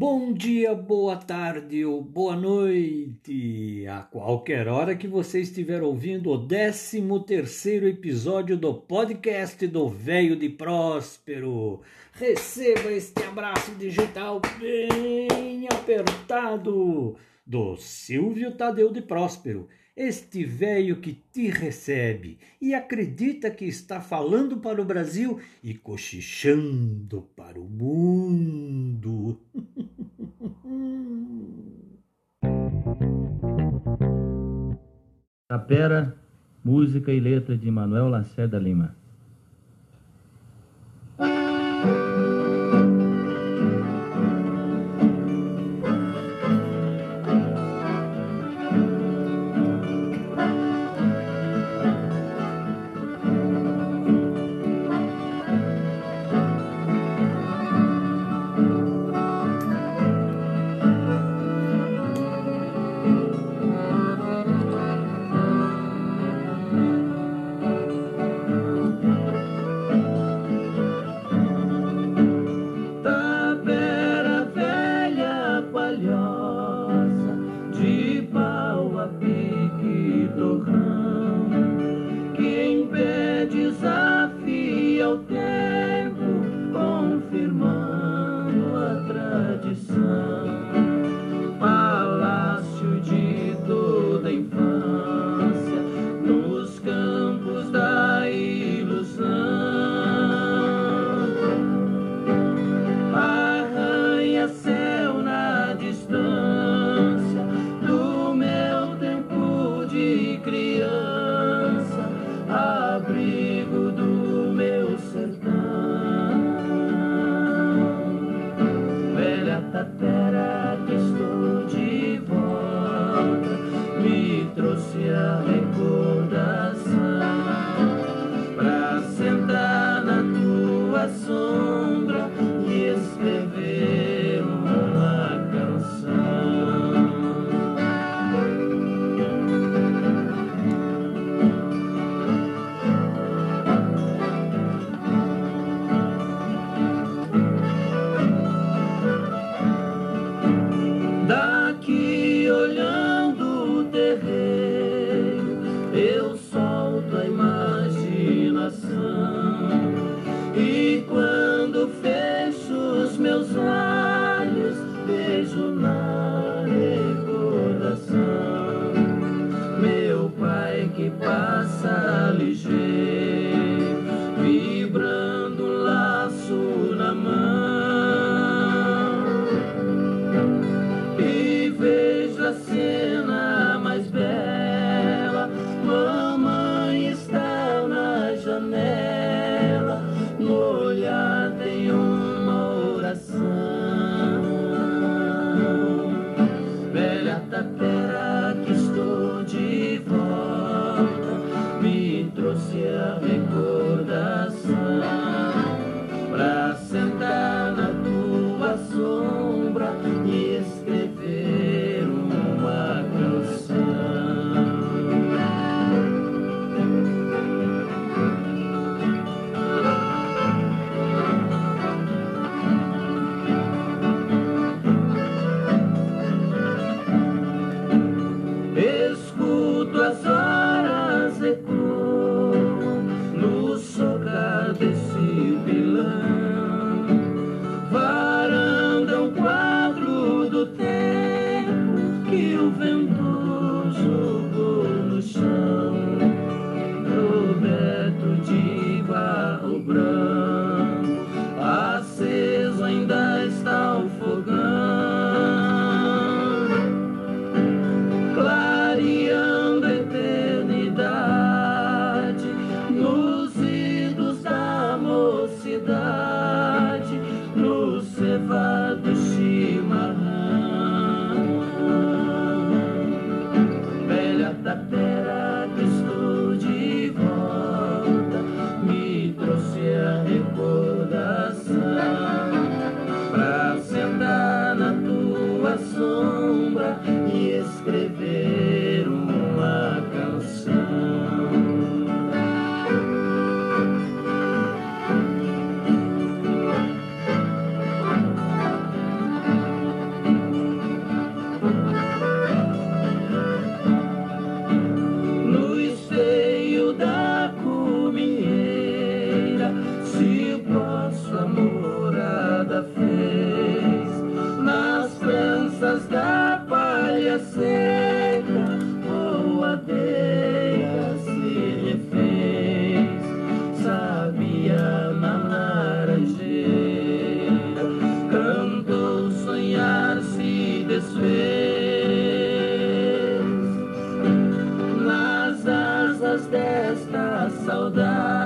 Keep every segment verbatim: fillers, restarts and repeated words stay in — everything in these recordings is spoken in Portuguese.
Bom dia, boa tarde ou boa noite, a qualquer hora que você estiver ouvindo o décimo terceiro episódio do podcast do Velho de Próspero. Receba este abraço digital bem apertado do Silvio Tadeu de Próspero, este velho que te recebe e acredita que está falando para o Brasil e cochichando para o mundo. Tapera, música e letra de Manuel Lacerda Lima. Tapera, que estou de volta, me trouxe a ainda fez nas tranças da palha seca, voadeira se refez, sabia na laranjeira, cantou sonhar se desfez nas asas desta saudade.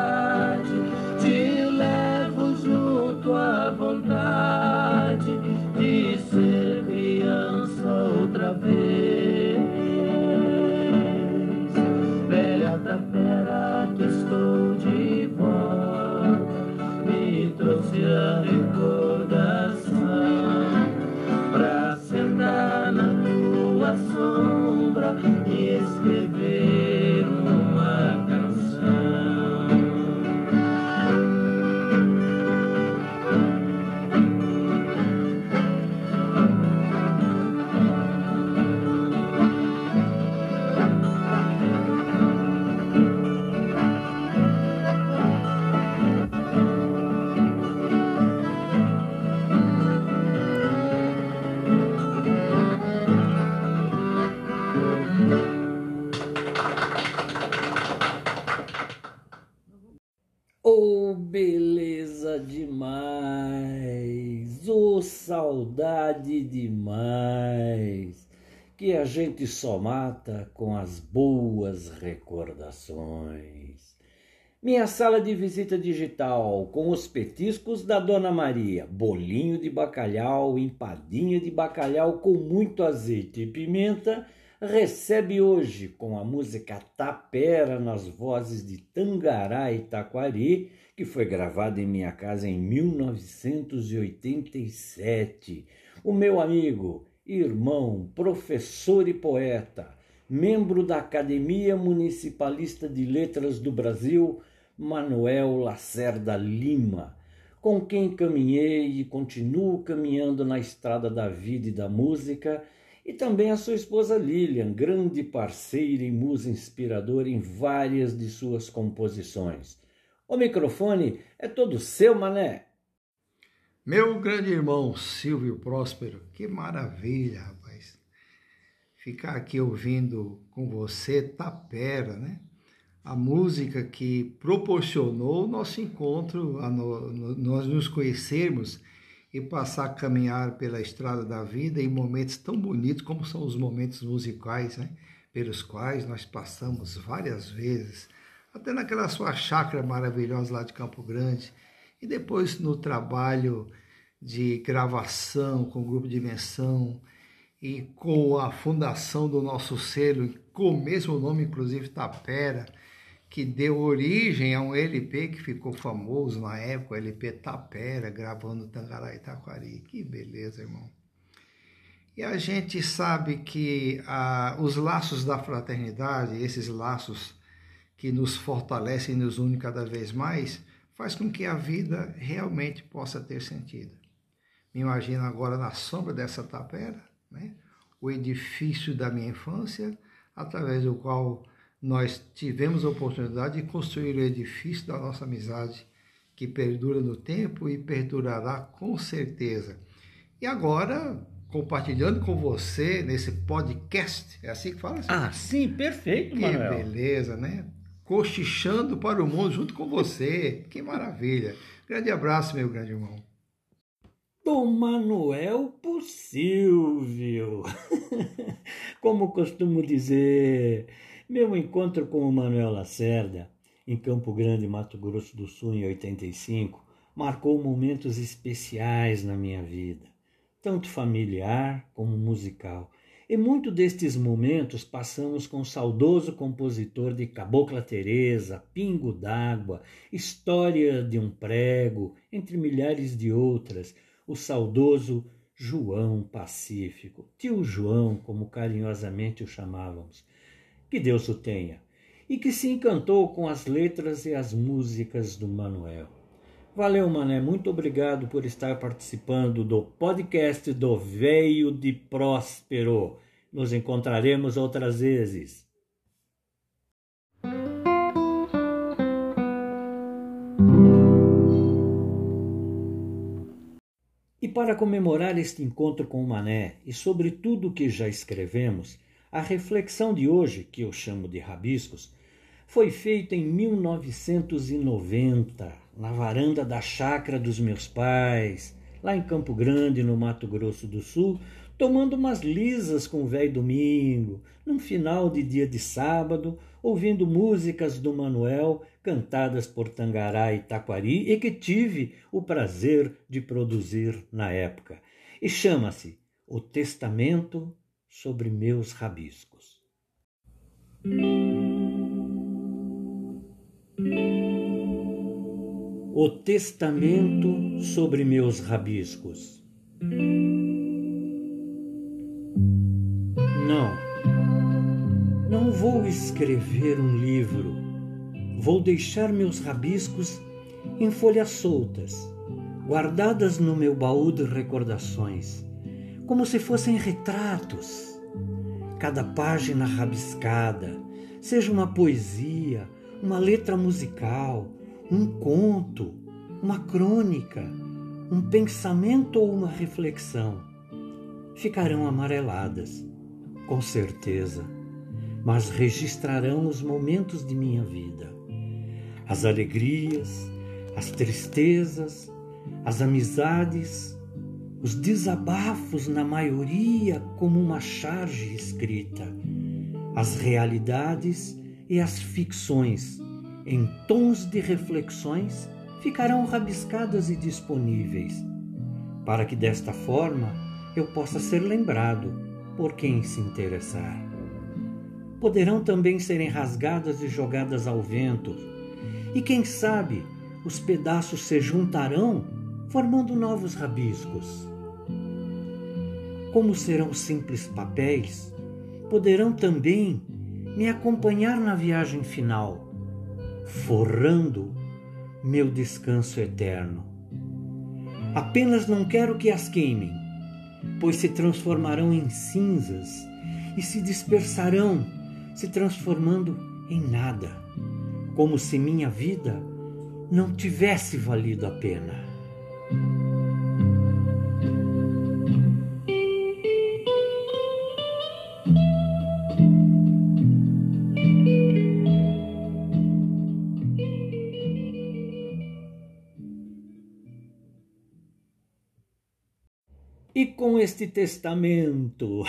Saudade demais, que a gente só mata com as boas recordações. Minha sala de visita digital, com os petiscos da Dona Maria, bolinho de bacalhau, empadinha de bacalhau com muito azeite e pimenta, recebe hoje, com a música Tapera nas vozes de Tangará e Taquari, que foi gravada em minha casa em mil novecentos e oitenta e sete, o meu amigo, irmão, professor e poeta, membro da Academia Municipalista de Letras do Brasil, Manuel Lacerda Lima, com quem caminhei e continuo caminhando na estrada da vida e da música, e também a sua esposa Lilian, grande parceira e musa inspiradora em várias de suas composições. O microfone é todo seu, Mané. Meu grande irmão Silvio Próspero, que maravilha, rapaz. Ficar aqui ouvindo com você Tapera, né? A música que proporcionou o nosso encontro, a no, no, nós nos conhecermos e passar a caminhar pela estrada da vida em momentos tão bonitos como são os momentos musicais, né? Pelos quais nós passamos várias vezes, até naquela sua chácara maravilhosa lá de Campo Grande, e depois no trabalho de gravação com o Grupo Dimensão e com a fundação do nosso selo, com o mesmo nome, inclusive Tapera, que deu origem a um L P que ficou famoso na época, o L P Tapera, gravando Tangará e Itacuari. Que beleza, irmão! E a gente sabe que ah, os laços da fraternidade, esses laços que nos fortalecem e nos unem cada vez mais, faz com que a vida realmente possa ter sentido. Me imagino agora na sombra dessa tapera, né? O edifício da minha infância, através do qual nós tivemos a oportunidade de construir o edifício da nossa amizade, que perdura no tempo e perdurará com certeza. E agora, compartilhando com você nesse podcast, é assim que fala? Assim? Ah, sim, perfeito, que Manuel. Que beleza, né? Cochichando para o mundo junto com você, que maravilha. Grande abraço, meu grande irmão. Do Manuel pro Silvio. Como costumo dizer, meu encontro com o Manuel Lacerda, em Campo Grande, Mato Grosso do Sul, em oitenta e cinco, marcou momentos especiais na minha vida, tanto familiar como musical. E muito destes momentos passamos com o saudoso compositor de Cabocla Tereza, Pingo d'Água, História de um Prego, entre milhares de outras, o saudoso João Pacífico, tio João, como carinhosamente o chamávamos, que Deus o tenha, e que se encantou com as letras e as músicas do Manuel. Valeu, Mané, muito obrigado por estar participando do podcast do Veio de Próspero. Nos encontraremos outras vezes. para comemorar este encontro com o Mané e sobre tudo o que já escrevemos, a reflexão de hoje, que eu chamo de Rabiscos, foi feita em mil novecentos e noventa, na varanda da chácara dos meus pais, lá em Campo Grande, no Mato Grosso do Sul, tomando umas lisas com o velho Domingo, num final de dia de sábado, ouvindo músicas do Manuel cantadas por Tangará e Taquari e que tive o prazer de produzir na época. E chama-se O Testamento sobre Meus Rabiscos. O Testamento sobre Meus Rabiscos. Não, não vou escrever um livro. Vou deixar meus rabiscos em folhas soltas, guardadas no meu baú de recordações, como se fossem retratos. Cada página rabiscada, seja uma poesia, uma letra musical, um conto, uma crônica, um pensamento ou uma reflexão, ficarão amareladas, com certeza, mas registrarão os momentos de minha vida, as alegrias, as tristezas, as amizades, os desabafos, na maioria como uma charge escrita, as realidades e as ficções, em tons de reflexões, ficarão rabiscadas e disponíveis, para que desta forma eu possa ser lembrado por quem se interessar. Poderão também serem rasgadas e jogadas ao vento, e quem sabe os pedaços se juntarão, formando novos rabiscos. Como serão simples papéis, poderão também me acompanhar na viagem final, forrando meu descanso eterno. Apenas não quero que as queimem, pois se transformarão em cinzas e se dispersarão, se transformando em nada, como se minha vida não tivesse valido a pena. E com este testamento,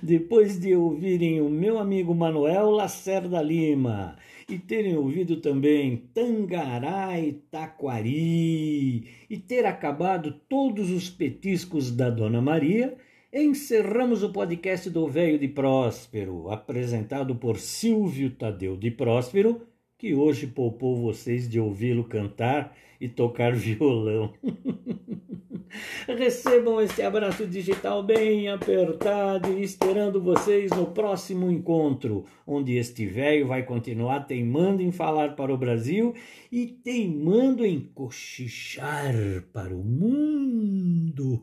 depois de ouvirem o meu amigo Manuel Lacerda Lima e terem ouvido também Tangará e Taquari e ter acabado todos os petiscos da Dona Maria, encerramos o podcast do Velho de Próspero, apresentado por Silvio Tadeu de Próspero, que hoje poupou vocês de ouvi-lo cantar e tocar violão. Recebam esse abraço digital bem apertado e esperando vocês no próximo encontro, onde este velho vai continuar teimando em falar para o Brasil e teimando em cochichar para o mundo.